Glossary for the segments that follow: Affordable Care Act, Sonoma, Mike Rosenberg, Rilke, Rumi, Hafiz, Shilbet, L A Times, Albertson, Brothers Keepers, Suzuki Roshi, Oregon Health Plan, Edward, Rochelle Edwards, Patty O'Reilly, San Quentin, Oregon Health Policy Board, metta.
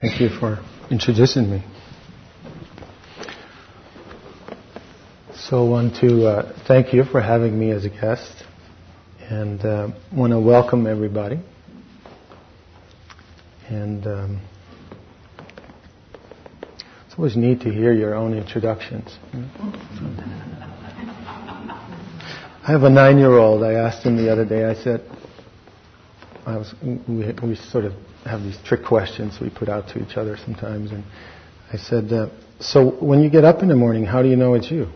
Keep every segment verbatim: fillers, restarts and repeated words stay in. Thank you for introducing me. So I want to uh, thank you for having me as a guest, and uh, want to welcome everybody. And um, it's always neat to hear your own introductions. I have a nine-year-old. I asked him the other day, I said, I was, we, we sort of have these trick questions we put out to each other sometimes, and I said, uh, so when you get up in the morning, how do you know it's you?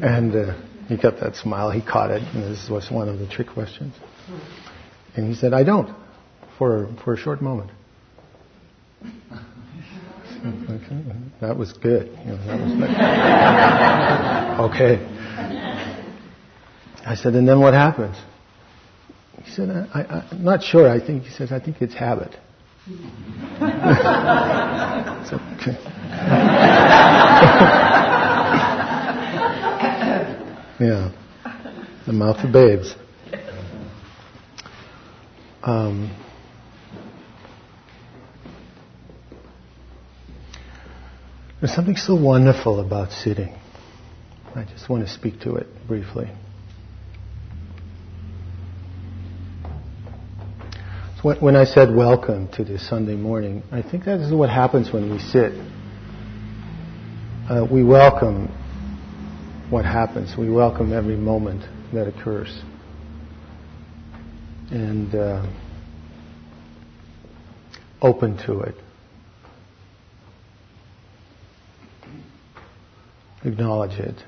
and uh, he got that smile, he caught it, and this was one of the trick questions. And he said, I don't, for, for a short moment. That was good. You know, that was like, okay. I said, and then what happens? He said, I, I, I'm not sure. I think, he says, I think it's habit. I said, okay. Yeah. The mouth of babes. Um, there's something so wonderful about sitting. I just want to speak to it briefly. When I said welcome to this Sunday morning, I think that is what happens when we sit. Uh, we welcome what happens. We welcome every moment that occurs. And uh, open to it. Acknowledge it.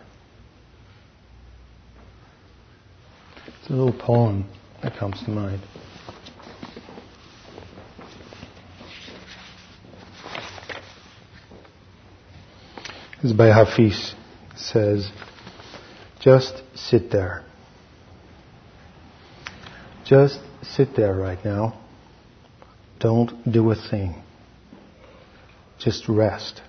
It's a little poem that comes to mind. This is by Hafiz. It says, just sit there. Just sit there right now. Don't do a thing. Just rest.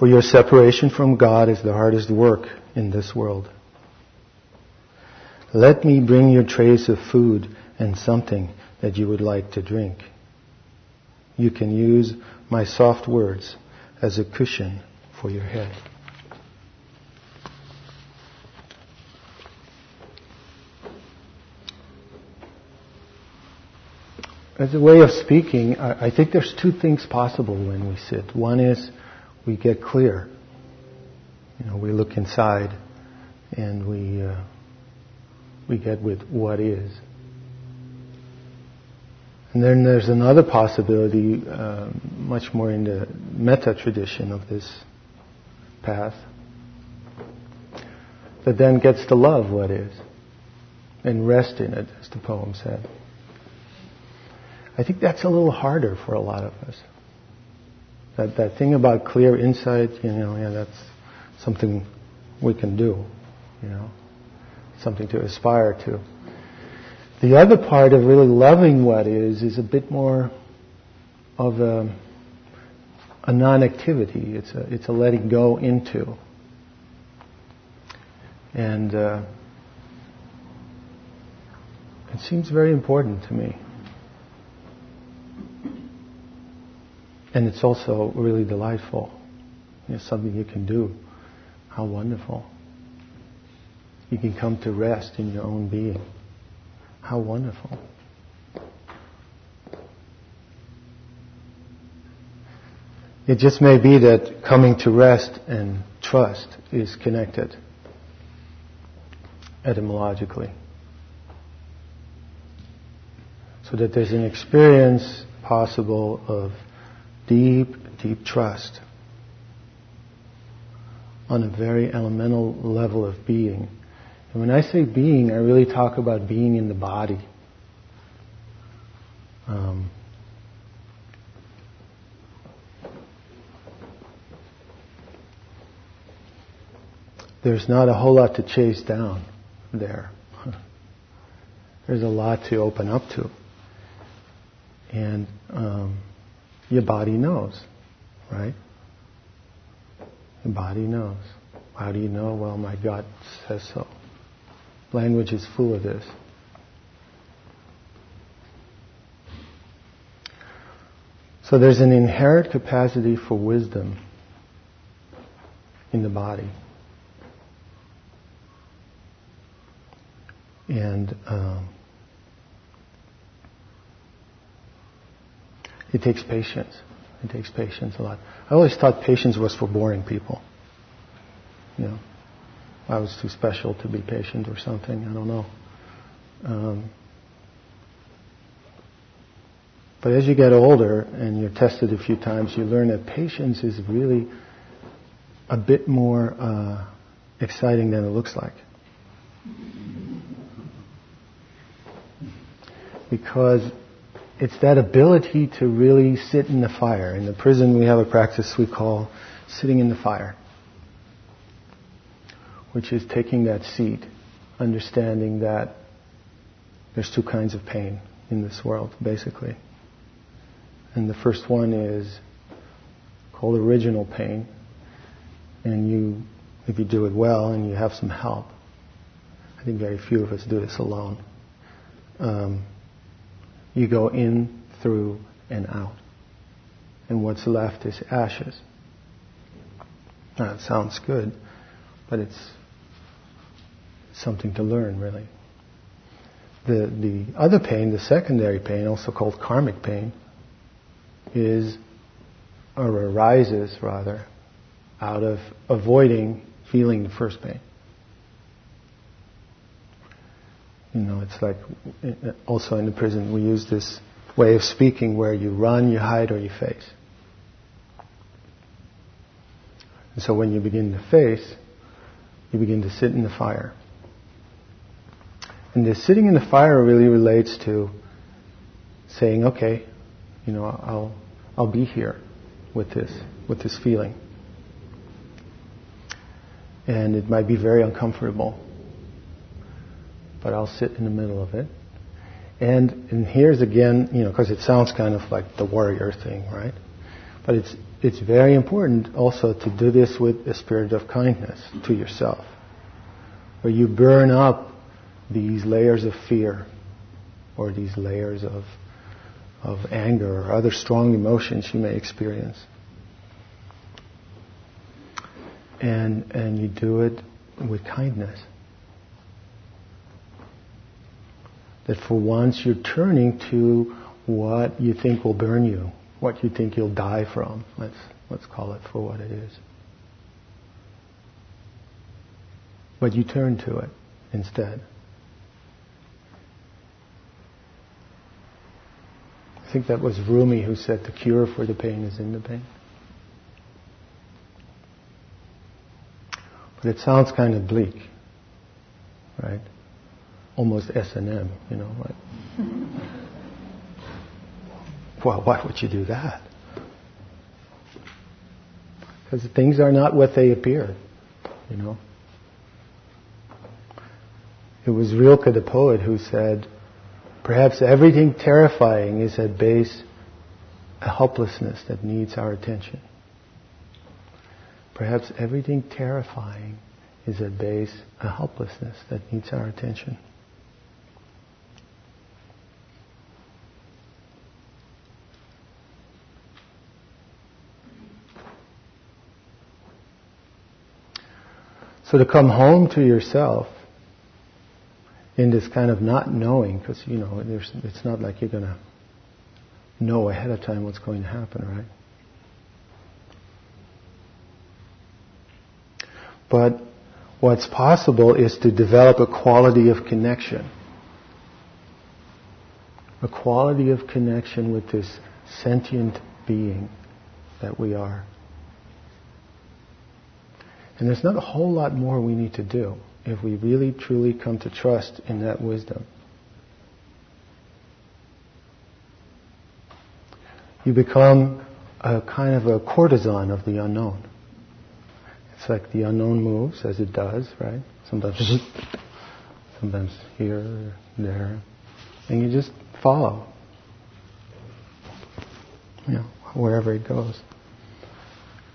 For your separation from God is the hardest work in this world. Let me bring you trays of food and something that you would like to drink. You can use my soft words as a cushion for your head. As a way of speaking, I think there's two things possible when we sit. One is we get clear. You know, we look inside and we uh, we get with what is. And then there's another possibility, uh, much more in the metta tradition of this path, that then gets to love what is and rest in it, as the poem said. I think that's a little harder for a lot of us. That that thing about clear insight, you know, yeah, that's something we can do, you know, something to aspire to. The other part of really loving what is is a bit more of a, a non-activity. It's a, it's a letting go into. And uh, it seems very important to me. And it's also really delightful. It's something you can do. How wonderful. You can come to rest in your own being. How wonderful. It just may be that coming to rest and trust is connected etymologically. So that there's an experience possible of deep, deep trust on a very elemental level of being. And when I say being, I really talk about being in the body. Um, there's not a whole lot to chase down there. There's a lot to open up to. And um, your body knows, right? Your body knows. How do you know? Well, my gut says so. Language is full of this. So there's an inherent capacity for wisdom in the body. And um, it takes patience. It takes patience a lot. I always thought patience was for boring people. You know, I was too special to be patient or something. I don't know. Um, but as you get older and you're tested a few times, you learn that patience is really a bit more uh, exciting than it looks like. Because it's that ability to really sit in the fire. In the prison, we have a practice we call sitting in the fire, which is taking that seat, understanding that there's two kinds of pain in this world, basically. And the first one is called original pain. And you, if you do it well and you have some help, I think very few of us do this alone, um, you go in, through, and out. And what's left is ashes. Now, it sounds good, but it's something to learn, really. The the other pain, the secondary pain, also called karmic pain, is, or arises rather, out of avoiding feeling the first pain. You know, it's like, also in the prison, we use this way of speaking where you run, you hide, or you face. And so when you begin to face, you begin to sit in the fire. And the sitting in the fire really relates to saying, okay, you know, I'll I'll be here with this, with this feeling. And it might be very uncomfortable, but I'll sit in the middle of it. And and here's again, you know, because it sounds kind of like the warrior thing, right? But it's it's very important also to do this with a spirit of kindness to yourself, where you burn up these layers of fear or these layers of of anger or other strong emotions you may experience. And and you do it with kindness. That for once you're turning to what you think will burn you, what you think you'll die from. Let's let's call it for what it is. But you turn to it instead. I think that was Rumi who said the cure for the pain is in the pain. But it sounds kind of bleak, right? Almost S and M, you know. Like, well, why would you do that? Because things are not what they appear, you know. It was Rilke, the poet, who said, perhaps everything terrifying is at base a helplessness that needs our attention. Perhaps everything terrifying is at base a helplessness that needs our attention. So to come home to yourself in this kind of not knowing, because, you know, there's, it's not like you're going to know ahead of time what's going to happen, right? But what's possible is to develop a quality of connection. A quality of connection with this sentient being that we are. And there's not a whole lot more we need to do if we really truly come to trust in that wisdom. You become a kind of a courtesan of the unknown. It's like the unknown moves, as it does, right? Sometimes sometimes here, there. And you just follow. You know, wherever it goes.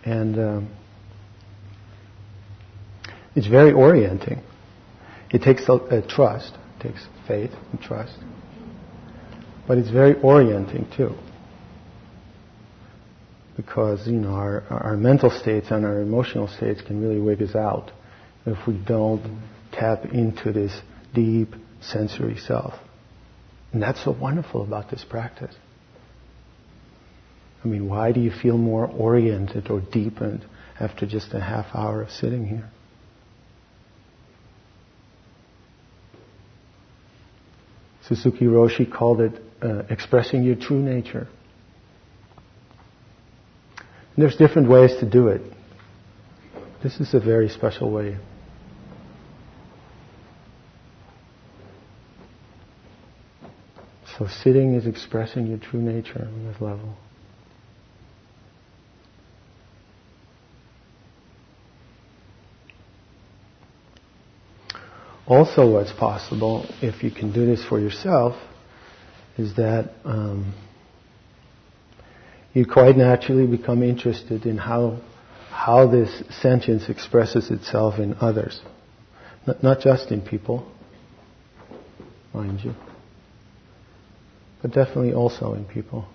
And um, it's very orienting. It takes a, a trust. It takes faith and trust. But it's very orienting, too. because, you know, our, our mental states and our emotional states can really wig us out if we don't tap into this deep sensory self. And that's so wonderful about this practice. I mean, why do you feel more oriented or deepened after just a half hour of sitting here? Suzuki Roshi called it uh, expressing your true nature. And there's different ways to do it. This is a very special way. So sitting is expressing your true nature on this level. Also, what's possible, if you can do this for yourself, is that um, you quite naturally become interested in how how this sentience expresses itself in others, not, not just in people, mind you, but definitely also in people.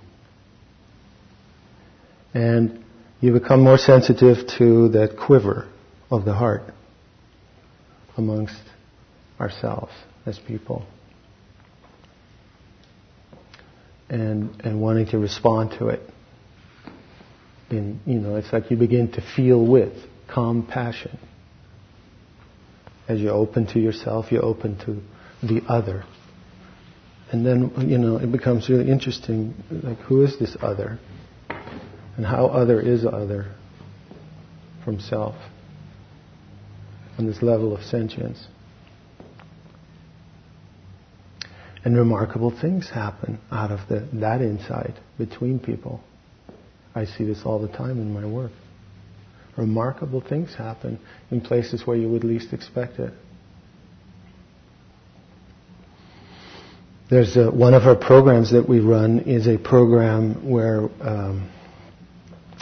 And you become more sensitive to that quiver of the heart amongst ourselves as people, and and wanting to respond to it. And, you know, it's like you begin to feel with compassion. As you're open to yourself, you're open to the other. And then, you know, it becomes really interesting, like, who is this other? And how other is other from self on this level of sentience. And remarkable things happen out of the, that insight between people. I see this all the time in my work. Remarkable things happen in places where you would least expect it. There's a, one of our programs that we run is a program where um,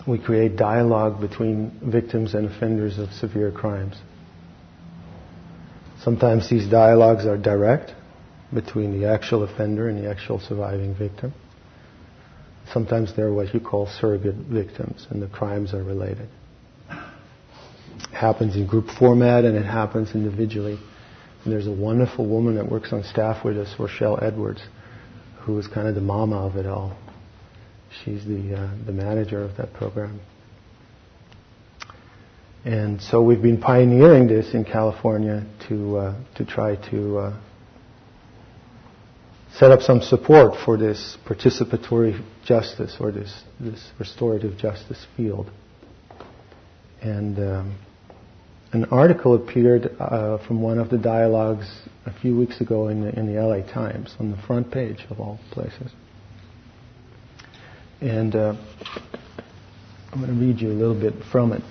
we create dialogue between victims and offenders of severe crimes. Sometimes these dialogues are direct, between the actual offender and the actual surviving victim. Sometimes they're what you call surrogate victims, and the crimes are related. It happens in group format, and it happens individually. And there's a wonderful woman that works on staff with us, Rochelle Edwards, who is kind of the mama of it all. She's the uh, the manager of that program. And so we've been pioneering this in California to uh, to try to uh, set up some support for this participatory justice or this, this restorative justice field. And um, an article appeared uh, from one of the dialogues a few weeks ago in the, in the L A Times, on the front page of all places. And uh, I'm going to read you a little bit from it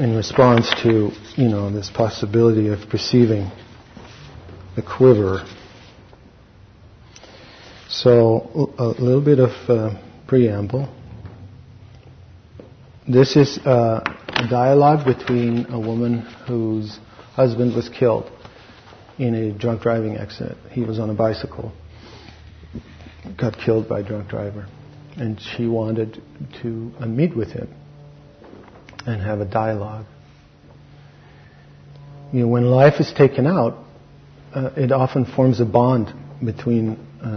in response to, you know, this possibility of perceiving the quiver. So, a little bit of uh, preamble. This is uh, a dialogue between a woman whose husband was killed in a drunk driving accident. He was on a bicycle, got killed by a drunk driver. And she wanted to uh, meet with him and have a dialogue. You know, when life is taken out, uh, it often forms a bond between Uh,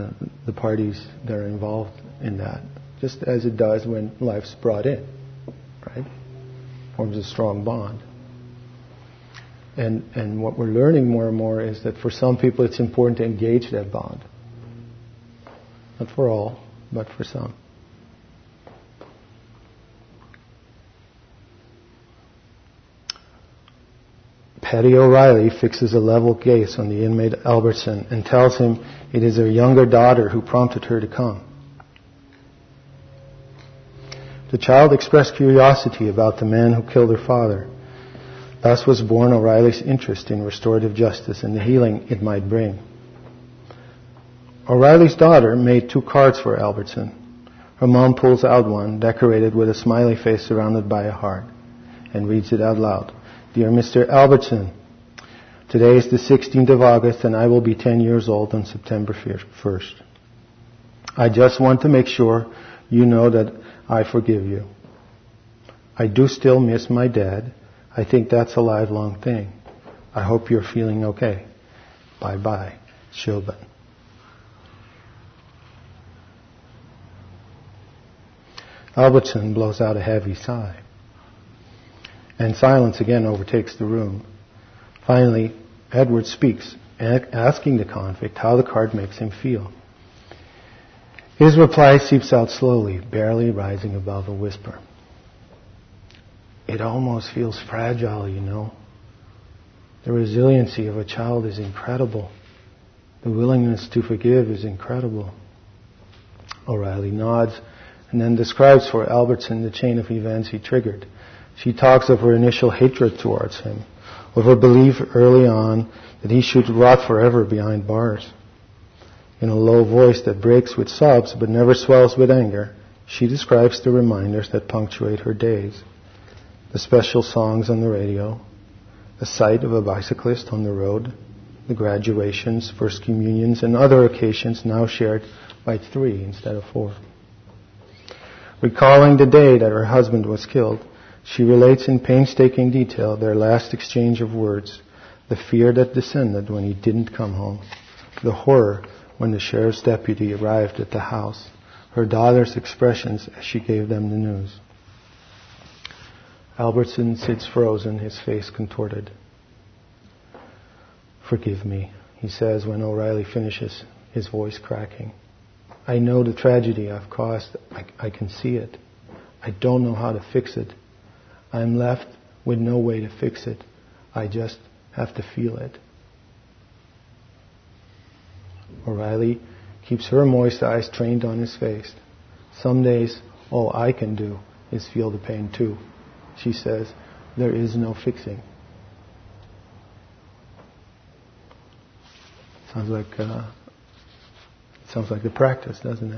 the parties that are involved in that, just as it does when life's brought in, right? Forms a strong bond. And and what we're learning more and more is that for some people it's important to engage that bond. Not for all, but for some. Patty O'Reilly fixes a level gaze on the inmate Albertson and tells him it is her younger daughter who prompted her to come. The child expressed curiosity about the man who killed her father. Thus was born O'Reilly's interest in restorative justice and the healing it might bring. O'Reilly's daughter made two cards for Albertson. Her mom pulls out one, decorated with a smiley face surrounded by a heart, and reads it out loud. Dear Mister Albertson, today is the sixteenth of August and I will be ten years old on September first. I just want to make sure you know that I forgive you. I do still miss my dad. I think that's a lifelong thing. I hope you're feeling okay. Bye-bye, Shilbet. Albertson blows out a heavy sigh. And silence again overtakes the room. Finally, Edward speaks, asking the convict how the card makes him feel. His reply seeps out slowly, barely rising above a whisper. It almost feels fragile, you know. The resiliency of a child is incredible. The willingness to forgive is incredible. O'Reilly nods and then describes for Albertson the chain of events he triggered. She talks of her initial hatred towards him, of her belief early on that he should rot forever behind bars. In a low voice that breaks with sobs but never swells with anger, she describes the reminders that punctuate her days. The special songs on the radio, the sight of a bicyclist on the road, the graduations, first communions, and other occasions now shared by three instead of four. Recalling the day that her husband was killed, she relates in painstaking detail their last exchange of words, the fear that descended when he didn't come home, the horror when the sheriff's deputy arrived at the house, her daughter's expressions as she gave them the news. Albertson sits frozen, his face contorted. Forgive me, he says when O'Reilly finishes, his voice cracking. I know the tragedy I've caused. I, I can see it. I don't know how to fix it. I'm left with no way to fix it. I just have to feel it. O'Reilly keeps her moist eyes trained on his face. Some days, all I can do is feel the pain too. She says, there is no fixing. Sounds like uh, sounds like the practice, doesn't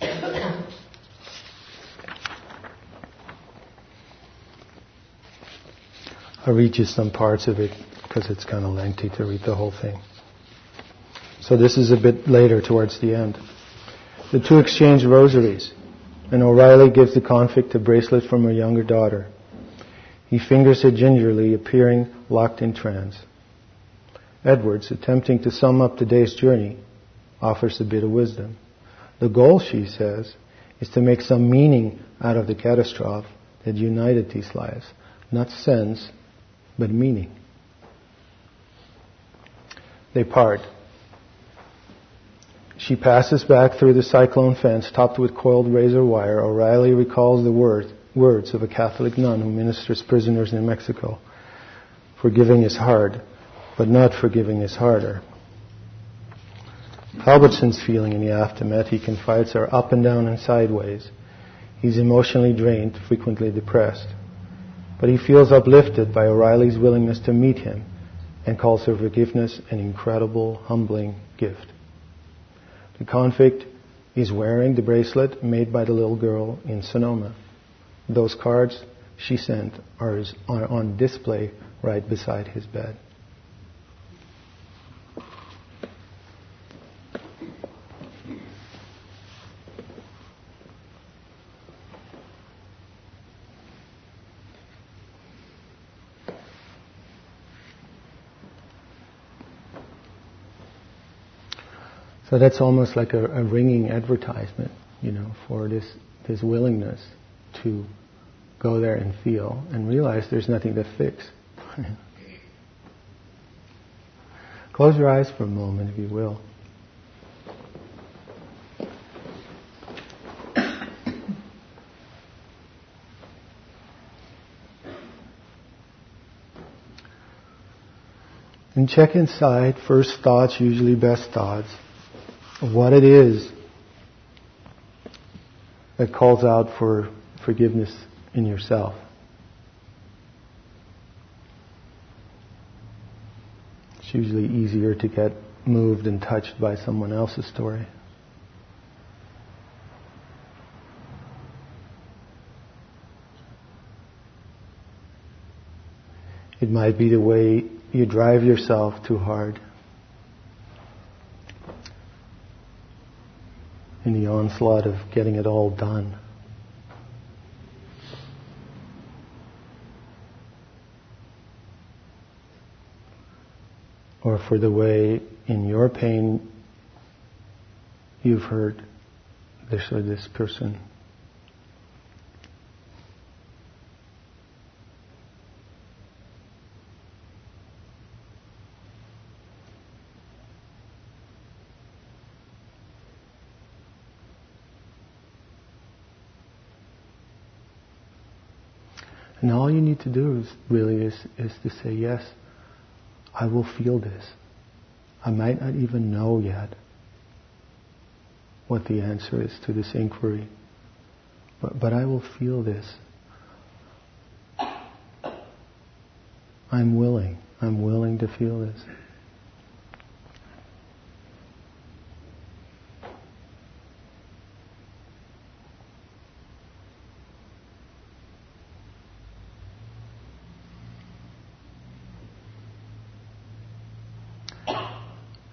it? I read you some parts of it because it's kind of lengthy to read the whole thing. So this is a bit later towards the end. The two exchange rosaries, and O'Reilly gives the convict a bracelet from her younger daughter. He fingers it gingerly, appearing locked in trance. Edwards, attempting to sum up the day's journey, offers a bit of wisdom. The goal, she says, is to make some meaning out of the catastrophe that united these lives. Not sense, but meaning. They part. She passes back through the cyclone fence topped with coiled razor wire. O'Reilly recalls the word, words of a Catholic nun who ministers prisoners in Mexico. Forgiving is hard, but not forgiving is harder. Albertson's feeling in the aftermath, he confides, are up and down and sideways. He's emotionally drained, frequently depressed. But he feels uplifted by O'Reilly's willingness to meet him and calls her forgiveness an incredible, humbling gift. The convict is wearing the bracelet made by the little girl in Sonoma. Those cards she sent are on display right beside his bed. So that's almost like a, a ringing advertisement, you know, for this, this willingness to go there and feel and realize there's nothing to fix. Close your eyes for a moment, if you will. And check inside, first thoughts, usually best thoughts. What it is that calls out for forgiveness in yourself. It's usually easier to get moved and touched by someone else's story. It might be the way you drive yourself too hard. In the onslaught of getting it all done. or for the way in your pain you've hurt this or this person. And all you need to do is really is, is to say, yes, I will feel this. I might not even know yet what the answer is to this inquiry, but, but I will feel this. I'm willing. I'm willing to feel this.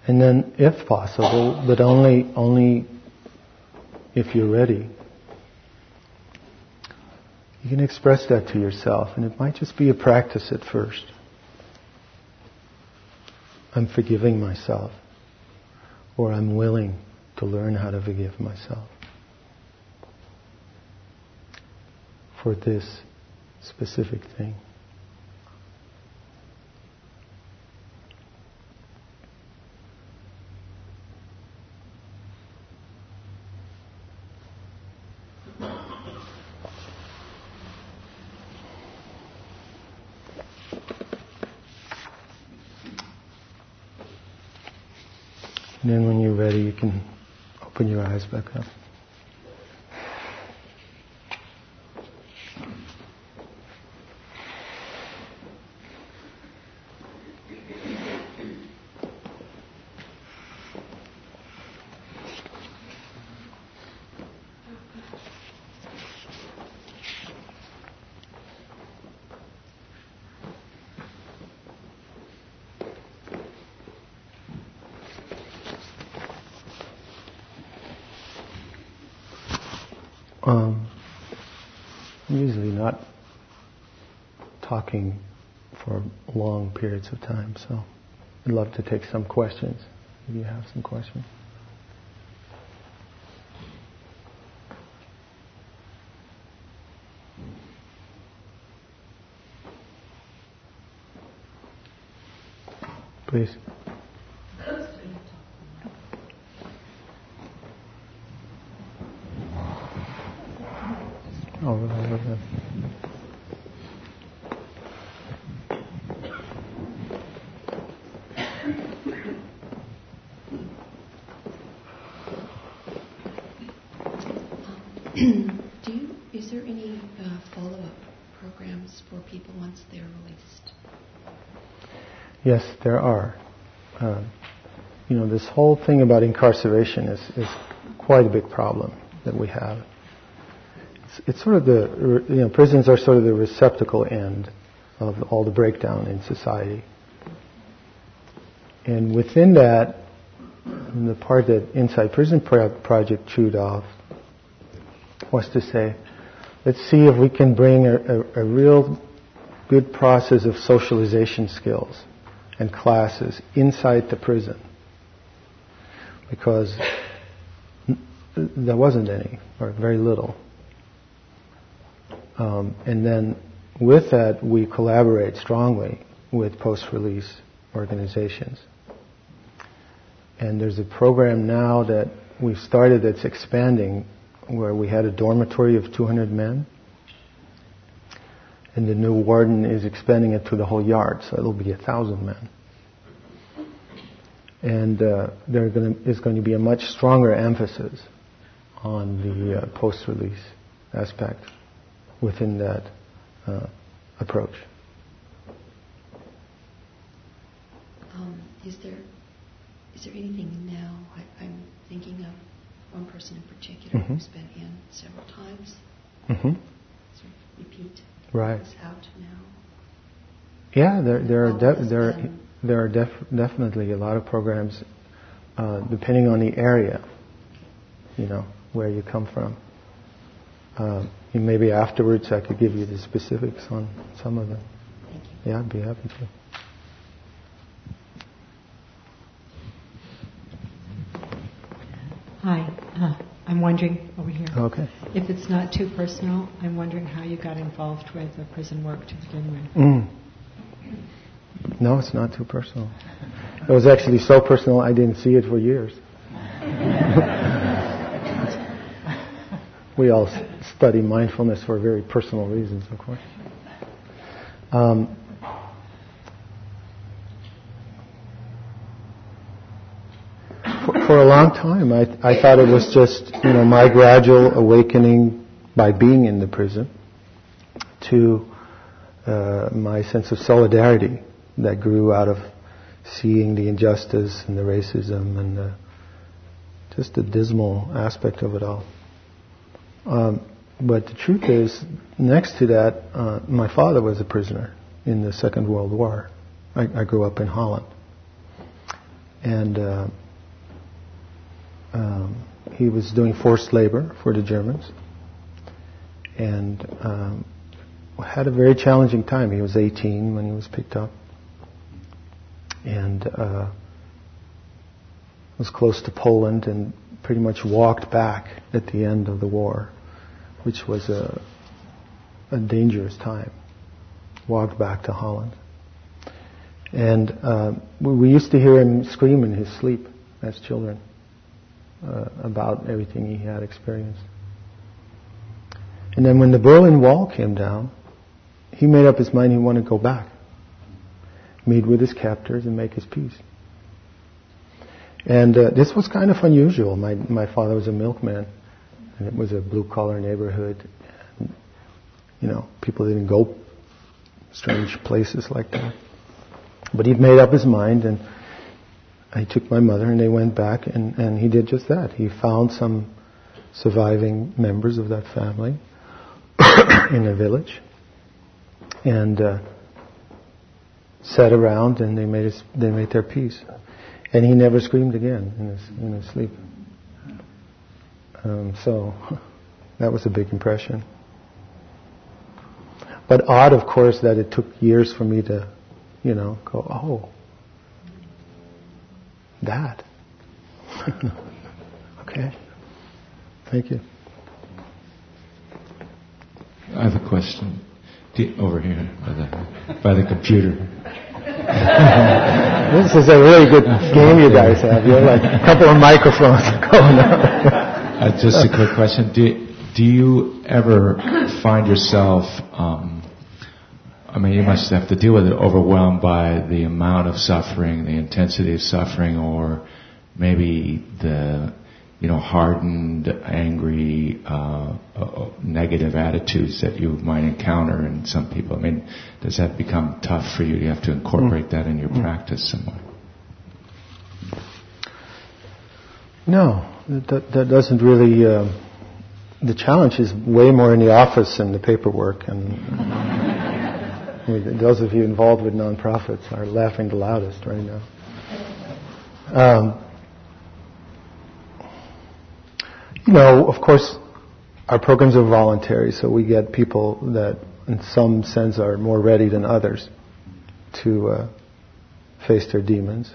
And then, if possible, but only only if you're ready, you can express that to yourself. And it might just be a practice at first. I'm forgiving myself. Or I'm willing to learn how to forgive myself for this specific thing. And then when you're ready, you can open your eyes back up. Um, I'm usually not talking for long periods of time, so I'd love to take some questions, if you have some questions. Please. Yes, there are. Uh, you know, this whole thing about incarceration is, is quite a big problem that we have. It's, it's sort of the, you know, prisons are sort of the receptacle end of all the breakdown in society. And within that, the part that Inside Prison Project chewed off was to say, let's see if we can bring a, a, a real good process of socialization skills and classes inside the prison, because there wasn't any, or very little. Um, and then with that, we collaborate strongly with post-release organizations. And there's a program now that we've started that's expanding, where we had a dormitory of two hundred men, and the new warden is expanding it to the whole yard, so it'll be a thousand men. And uh, there is going to be a much stronger emphasis on the uh, post-release aspect within that uh, approach. Um, is there is there anything now? I, I'm thinking of one person in particular mm-hmm. who's been in several times. Mm-hmm. Sort of repeat. Right. It's out now. Yeah, there there are def- there are, there are def- definitely a lot of programs, uh, depending on the area, you know, where you come from. Uh, and maybe afterwards I could give you the specifics on some of them. Thank you. Yeah, I'd be happy to. Hi. Uh, I'm wondering, over here, okay. if it's not too personal, I'm wondering how you got involved with the prison work to begin with. Mm. No, it's not too personal. It was actually so personal I didn't see it for years. We all study mindfulness for very personal reasons, of course. Um, for, for a long time, I, I thought it was just, you know, my gradual awakening by being in the prison to uh, my sense of solidarity that grew out of seeing the injustice and the racism and the, just the dismal aspect of it all. Um, but the truth is, next to that, uh, my father was a prisoner in the Second World War. I, I grew up in Holland. And uh, um, he was doing forced labor for the Germans. And um, had a very challenging time. He was eighteen when he was picked up. And uh, was close to Poland and pretty much walked back at the end of the war, which was a, a dangerous time. Walked back to Holland. And uh, we, we used to hear him scream in his sleep as children uh, about everything he had experienced. And then when the Berlin Wall came down, he made up his mind he wanted to go back, meet with his captors and make his peace. And uh, this was kind of unusual. My my father was a milkman, and it was a blue-collar neighborhood. And, you know, people didn't go strange places like that. But he'd made up his mind, and I took my mother, and they went back, and, and he did just that. He found some surviving members of that family in a village, and uh, sat around, and they made his, they made their peace. And he never screamed again in his, in his sleep. Um, so that was a big impression. But odd, of course, that it took years for me to, you know, go, oh, that. Okay. Thank you. I have a question. You, over here by the, by the computer. This is a really good game you guys have. You have like a couple of microphones going on. uh, just a quick question. Do, do you ever find yourself, um, I mean, you must have to deal with it, overwhelmed by the amount of suffering, the intensity of suffering, or maybe the, you know, hardened, angry, uh, uh, negative attitudes that you might encounter in some people. I mean, does that become tough for you? Do you have to incorporate mm. that in your mm. practice somewhat? No, that, that doesn't really. Uh, the challenge is way more in the office and the paperwork. And I mean, those of you involved with nonprofits are laughing the loudest right now. Um, You know, of course, our programs are voluntary, so we get people that, in some sense, are more ready than others to uh, face their demons.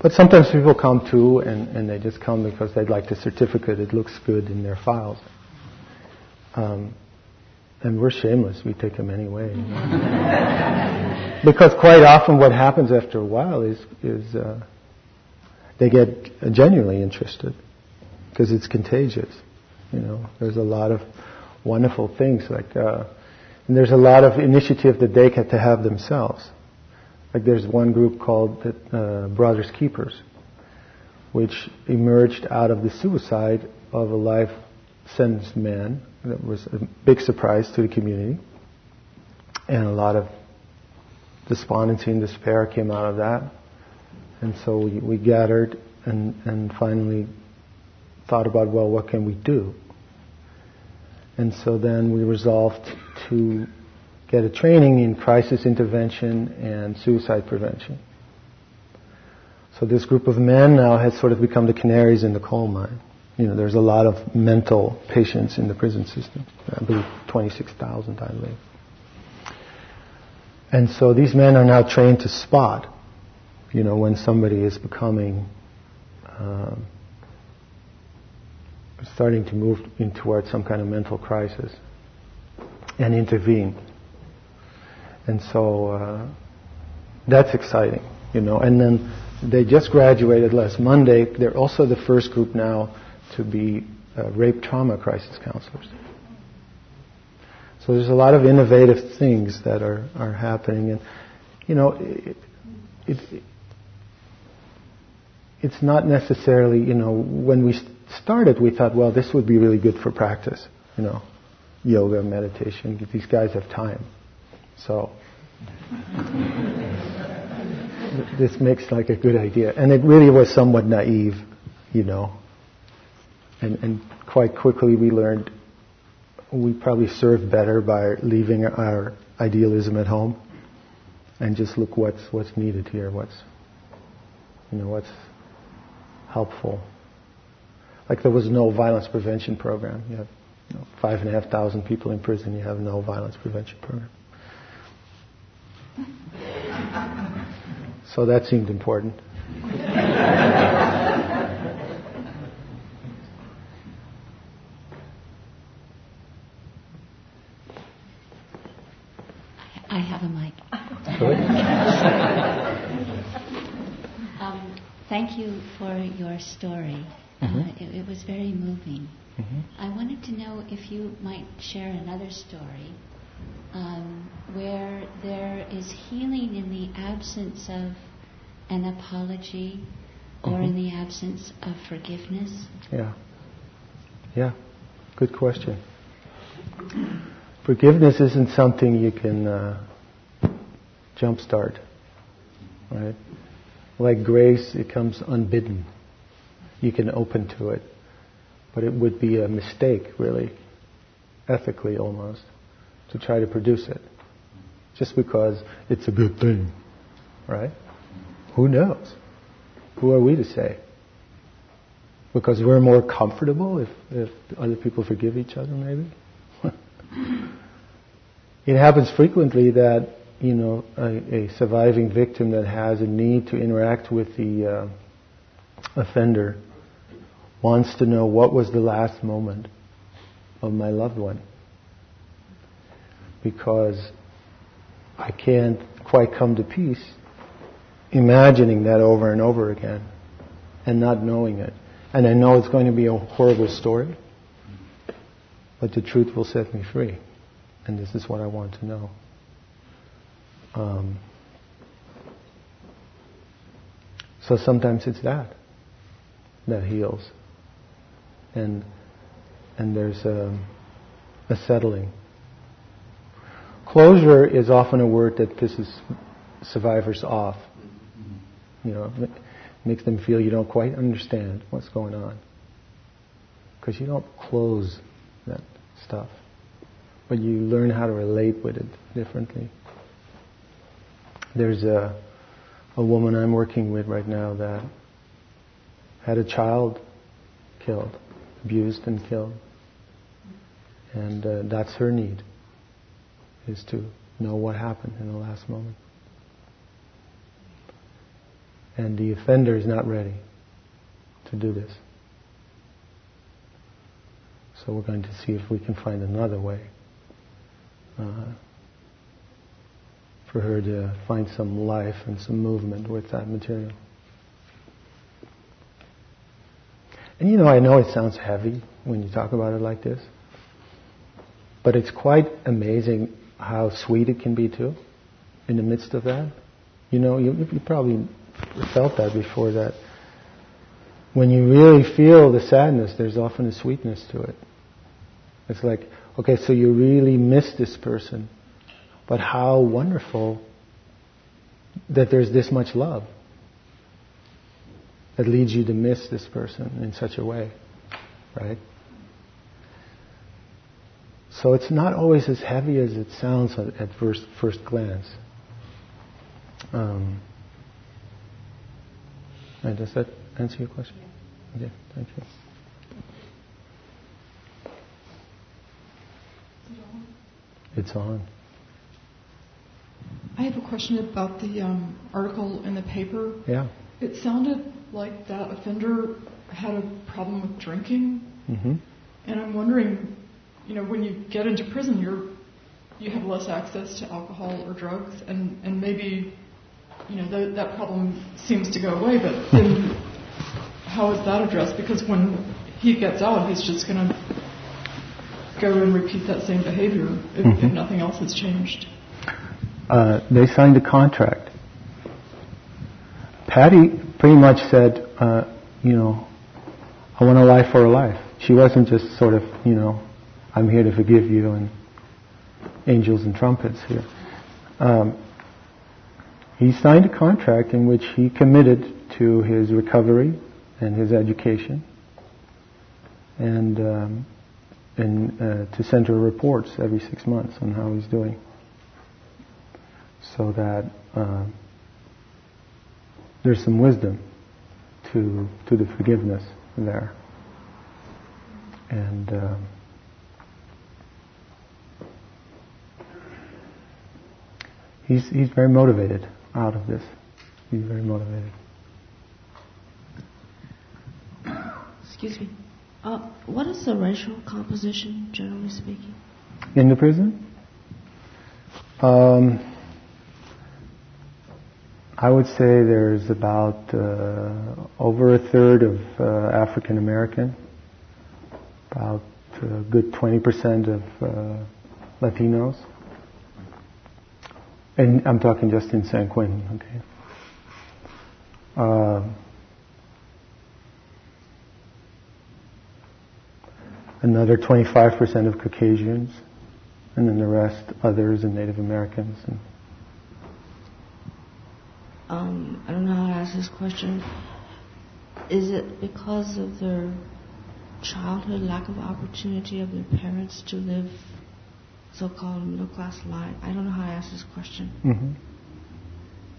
But sometimes people come too, and, and they just come because they'd like the certificate. It looks good in their files. Um, and we're shameless. We take them anyway. Because quite often what happens after a while is... is uh, they get genuinely interested because it's contagious. You know, there's a lot of wonderful things like, uh, and there's a lot of initiative that they get to have themselves. Like there's one group called the, uh, Brothers Keepers, which emerged out of the suicide of a life sentenced man. That was a big surprise to the community, and a lot of despondency and despair came out of that. And so we, we gathered and, and finally thought about, well, what can we do? And so then we resolved to get a training in crisis intervention and suicide prevention. So this group of men now has sort of become the canaries in the coal mine. You know, there's a lot of mental patients in the prison system. I believe twenty-six thousand, I believe. And so these men are now trained to spot, you know, when somebody is becoming uh, um, starting to move in towards some kind of mental crisis and intervene. And so uh, that's exciting, you know. And then they just graduated last Monday. They're also the first group now to be uh, rape trauma crisis counselors. So there's a lot of innovative things that are, are happening. And, you know, it, it, it's not necessarily, you know, when we started, we thought, well, this would be really good for practice, you know, yoga, meditation. These guys have time. So this makes like a good idea. And it really was somewhat naive, you know. And, and quite quickly we learned we probably serve better by leaving our idealism at home and just look what's what's needed here, what's, you know, what's helpful. Like there was no violence prevention program. You have, you know, five and a half thousand people in prison, you have no violence prevention program. So that seemed important. I have a mic. um, thank you for your story. Mm-hmm. Uh, it, it was very moving. Mm-hmm. I wanted to know if you might share another story um, where there is healing in the absence of an apology or mm-hmm. in the absence of forgiveness. Yeah. Yeah. Good question. Forgiveness isn't something you can uh, jumpstart, right? Like grace, it comes unbidden. You can open to it, but it would be a mistake, really, ethically almost, to try to produce it, just because it's a good thing, right? Who knows? Who are we to say? Because we're more comfortable if, if other people forgive each other, maybe. It happens frequently that, you know, a, a surviving victim that has a need to interact with the uh, offender wants to know, what was the last moment of my loved one? Because I can't quite come to peace imagining that over and over again and not knowing it. And I know it's going to be a horrible story, but the truth will set me free. And this is what I want to know. Um, so sometimes it's that that heals, and and there's a, a settling. Closure is often a word that pisses survivors off. You know, it makes them feel you don't quite understand what's going on because you don't close that stuff. But you learn how to relate with it differently. There's a a woman I'm working with right now that had a child killed, abused and killed, and uh, that's her need, is to know what happened in the last moment. And the offender is not ready to do this. So we're going to see if we can find another way. Uh, for her to find some life and some movement with that material. And you know, I know it sounds heavy when you talk about it like this, but it's quite amazing how sweet it can be too, in the midst of that. You know, you, you probably felt that before, that when you really feel the sadness, there's often a sweetness to it. It's like, okay, so you really miss this person, but how wonderful that there's this much love that leads you to miss this person in such a way, right? So it's not always as heavy as it sounds at first, first glance. Um, and does that answer your question? Yeah. Okay, thank you. It's on. I have a question about the um, article in the paper. Yeah. It sounded like that offender had a problem with drinking. Mm-hmm. And I'm wondering, you know, when you get into prison, you're you have less access to alcohol or drugs, and, and maybe, you know, th- that problem seems to go away, but then how is that addressed? Because when he gets out, he's just going to go and repeat that same behavior if, mm-hmm. if nothing else has changed. Uh, they signed a contract. Patty pretty much said, uh, you know, I want a life for a life. She wasn't just sort of, you know, I'm here to forgive you and angels and trumpets here. Um, he signed a contract in which he committed to his recovery and his education and um, and uh, to send her reports every six months on how he's doing, so that uh, there's some wisdom to to the forgiveness there. And um, he's he's very motivated out of this. He's very motivated. Excuse me. Uh, what is the racial composition, generally speaking? In the prison? Um, I would say there's about uh, over a third of uh, African American, about a good twenty percent of uh, Latinos. And I'm talking just in San Quentin, okay? Uh, another twenty-five percent of Caucasians, and then the rest, others, and Native Americans. And um, I don't know how to ask this question. Is it because of their childhood lack of opportunity of their parents to live so-called middle-class life? I don't know how to ask this question. Mm-hmm.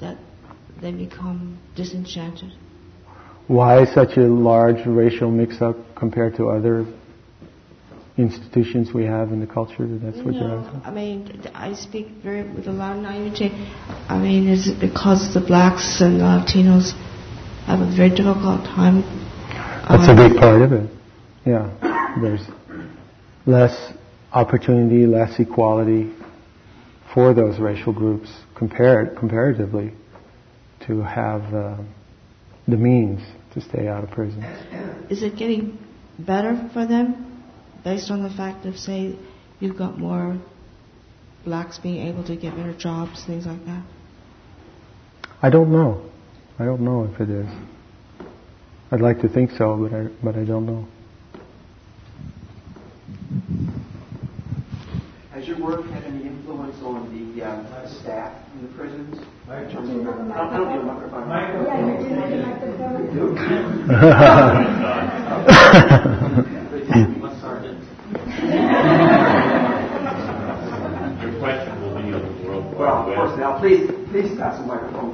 That they become disenchanted. Why such a large racial mix-up compared to other institutions we have in the culture? That's you what you're asking. I mean, I speak very with a lot of naivety. I mean, is it because the blacks and the Latinos have a very difficult time? That's um, a big part of it. Yeah, there's less opportunity, less equality for those racial groups compared comparatively to have uh, the means to stay out of prison. Is it getting better for them based on the fact of, say, you've got more blacks being able to get better jobs, things like that? I don't know. I don't know if it is. I'd like to think so, but I, but I don't know. Has your work had any influence on the uh, staff in the prisons? I don't need a microphone. Your question will be on the world. Well, of course. Now, please, please pass the microphone.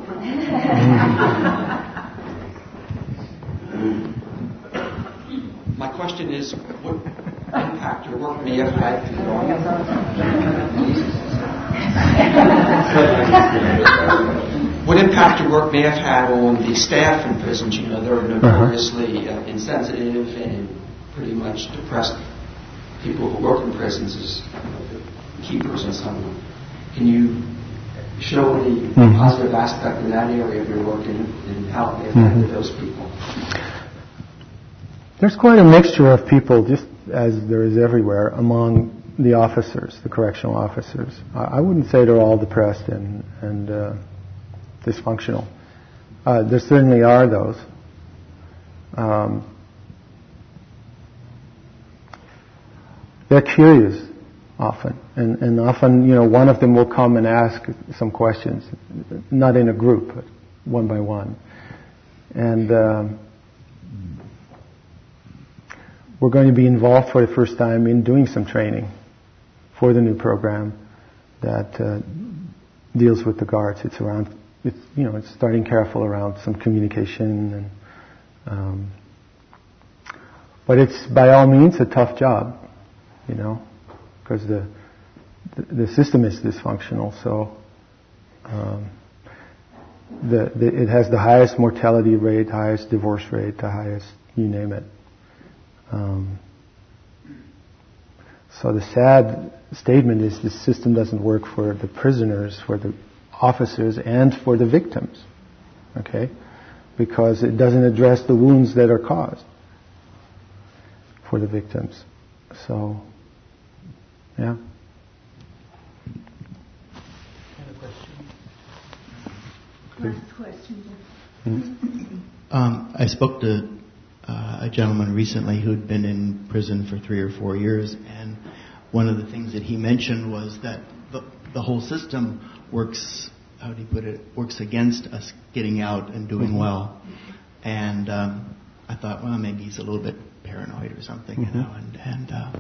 My question is, what impact your work may have had to the what impact your work may have had on the staff in prisons? You know, they're notoriously uh, insensitive and pretty much depressed people who work in prisons as keepers and so on. Can you show any mm-hmm. positive aspect in that area of your work and, and how it may affect mm-hmm. those people? There's quite a mixture of people, just as there is everywhere, among the officers, the correctional officers. I wouldn't say they're all depressed and, and uh, dysfunctional. Uh, there certainly are those. Um, they're curious often, and, and often, you know, one of them will come and ask some questions, not in a group, but one by one. And um, we're going to be involved for the first time in doing some training for the new program that uh, deals with the guards. It's around, it's, you know, it's starting careful around some communication, and, um, but it's by all means a tough job, you know, because the, the the system is dysfunctional. So um, the, the it has the highest mortality rate, highest divorce rate, the highest, you name it. Um, so the sad statement is the system doesn't work for the prisoners, for the officers, and for the victims. Okay? Because it doesn't address the wounds that are caused for the victims. So, yeah. Last question. Mm-hmm. Um, I spoke to uh, a gentleman recently who'd been in prison for three or four years, and one of the things that he mentioned was that the, the whole system works, how do you put it, works against us getting out and doing mm-hmm. well. And um, I thought, well, maybe he's a little bit paranoid or something, mm-hmm. you know. And, and uh,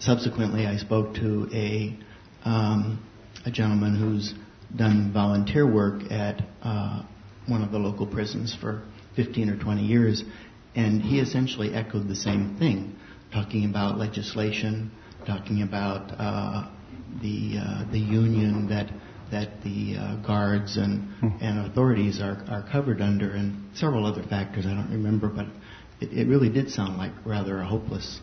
subsequently, I spoke to a um, a gentleman who's done volunteer work at uh, one of the local prisons for fifteen or twenty years, and he essentially echoed the same thing, talking about legislation, talking about uh, the uh, the union that that the uh, guards and and authorities are, are covered under, and several other factors I don't remember, but it, it really did sound like rather a hopeless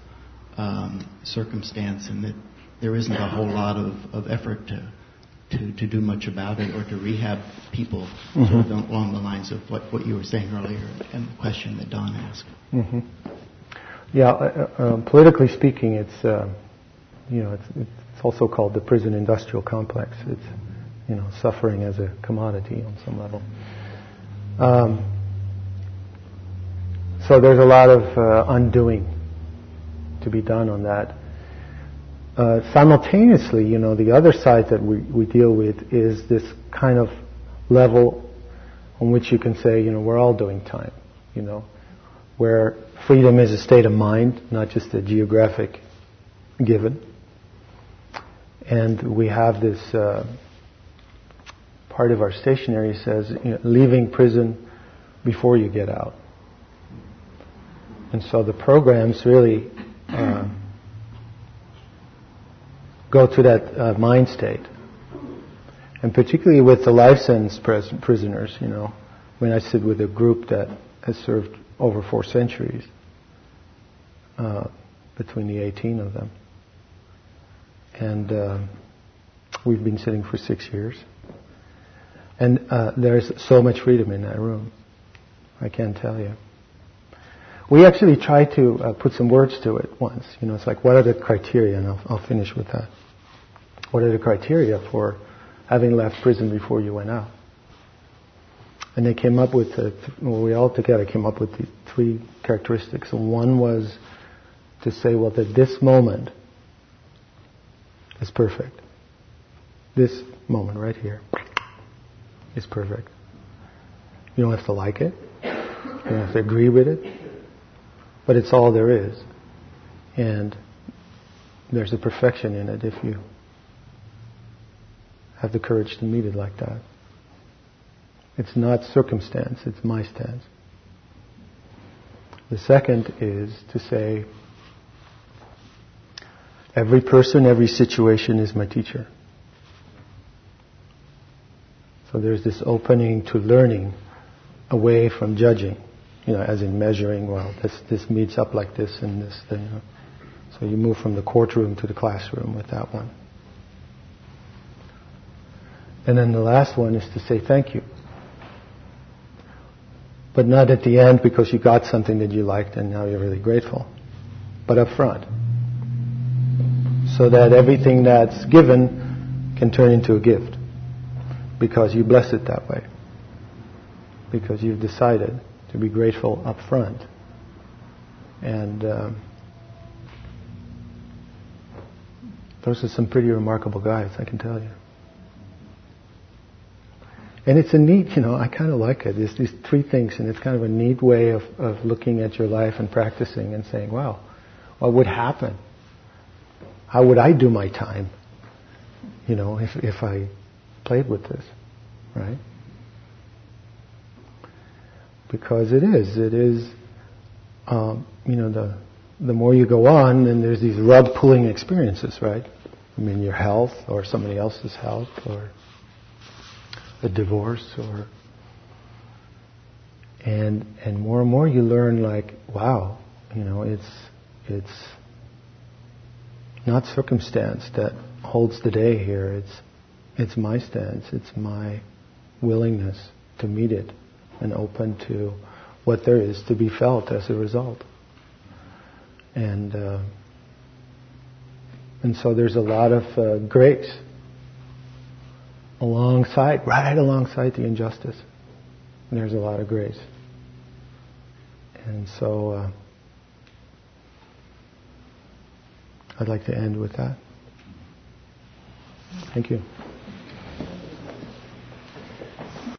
um, circumstance, and that there isn't a whole lot of, of effort to To, to do much about it or to rehab people mm-hmm. sort of along the lines of what, what you were saying earlier and the question that Don asked. Mm-hmm. Yeah, uh, uh, politically speaking, it's uh, you know it's, it's also called the prison industrial complex. It's you know suffering as a commodity on some level. Um, so there's a lot of uh, undoing to be done on that. Uh, simultaneously, you know, the other side that we, we deal with is this kind of level on which you can say, you know, we're all doing time, you know, where freedom is a state of mind, not just a geographic given. And we have this uh, part of our stationery says, you know, leaving prison before you get out. And so the programs really... Uh, go to that uh, mind state, and particularly with the life sentence pres- prisoners. You know, when I sit with a group that has served over four centuries, uh, between the eighteen of them, and uh, we've been sitting for six years, and uh, there's so much freedom in that room. I can't tell you. We actually tried to uh, put some words to it once. You know, it's like, what are the criteria? And I'll, I'll finish with that. What are the criteria for having left prison before you went out? And they came up with, uh, th- well, we all together came up with the three characteristics. And one was to say, well, that this moment is perfect. This moment right here is perfect. You don't have to like it. You don't have to agree with it. But it's all there is, and there's a perfection in it if you have the courage to meet it like that. It's not circumstance, it's my stance. The second is to say, every person, every situation is my teacher. So there's this opening to learning away from judging. You know, as in measuring, well, this this meets up like this and this thing. You know. So you move from the courtroom to the classroom with that one. And then the last one is to say thank you. But not at the end because you got something that you liked and now you're really grateful. But up front. So that everything that's given can turn into a gift. Because you bless it that way. Because you've decided to be grateful up front. And um, those are some pretty remarkable guys, I can tell you. And it's a neat, you know, I kind of like it. There's these three things, and it's kind of a neat way of, of looking at your life and practicing and saying, wow, what would happen? How would I do my time? You know, if, if I played with this, right? Because it is, it is, um, you know, the the more you go on, then there's these rug-pulling experiences, right? I mean, your health or somebody else's health or a divorce or and and more and more you learn, like, wow, you know, it's it's not circumstance that holds the day here. It's it's my stance. It's my willingness to meet it and open to what there is to be felt as a result. And uh, and so there's a lot of uh, grace alongside, right alongside the injustice. And there's a lot of grace. And so uh, I'd like to end with that. Thank you.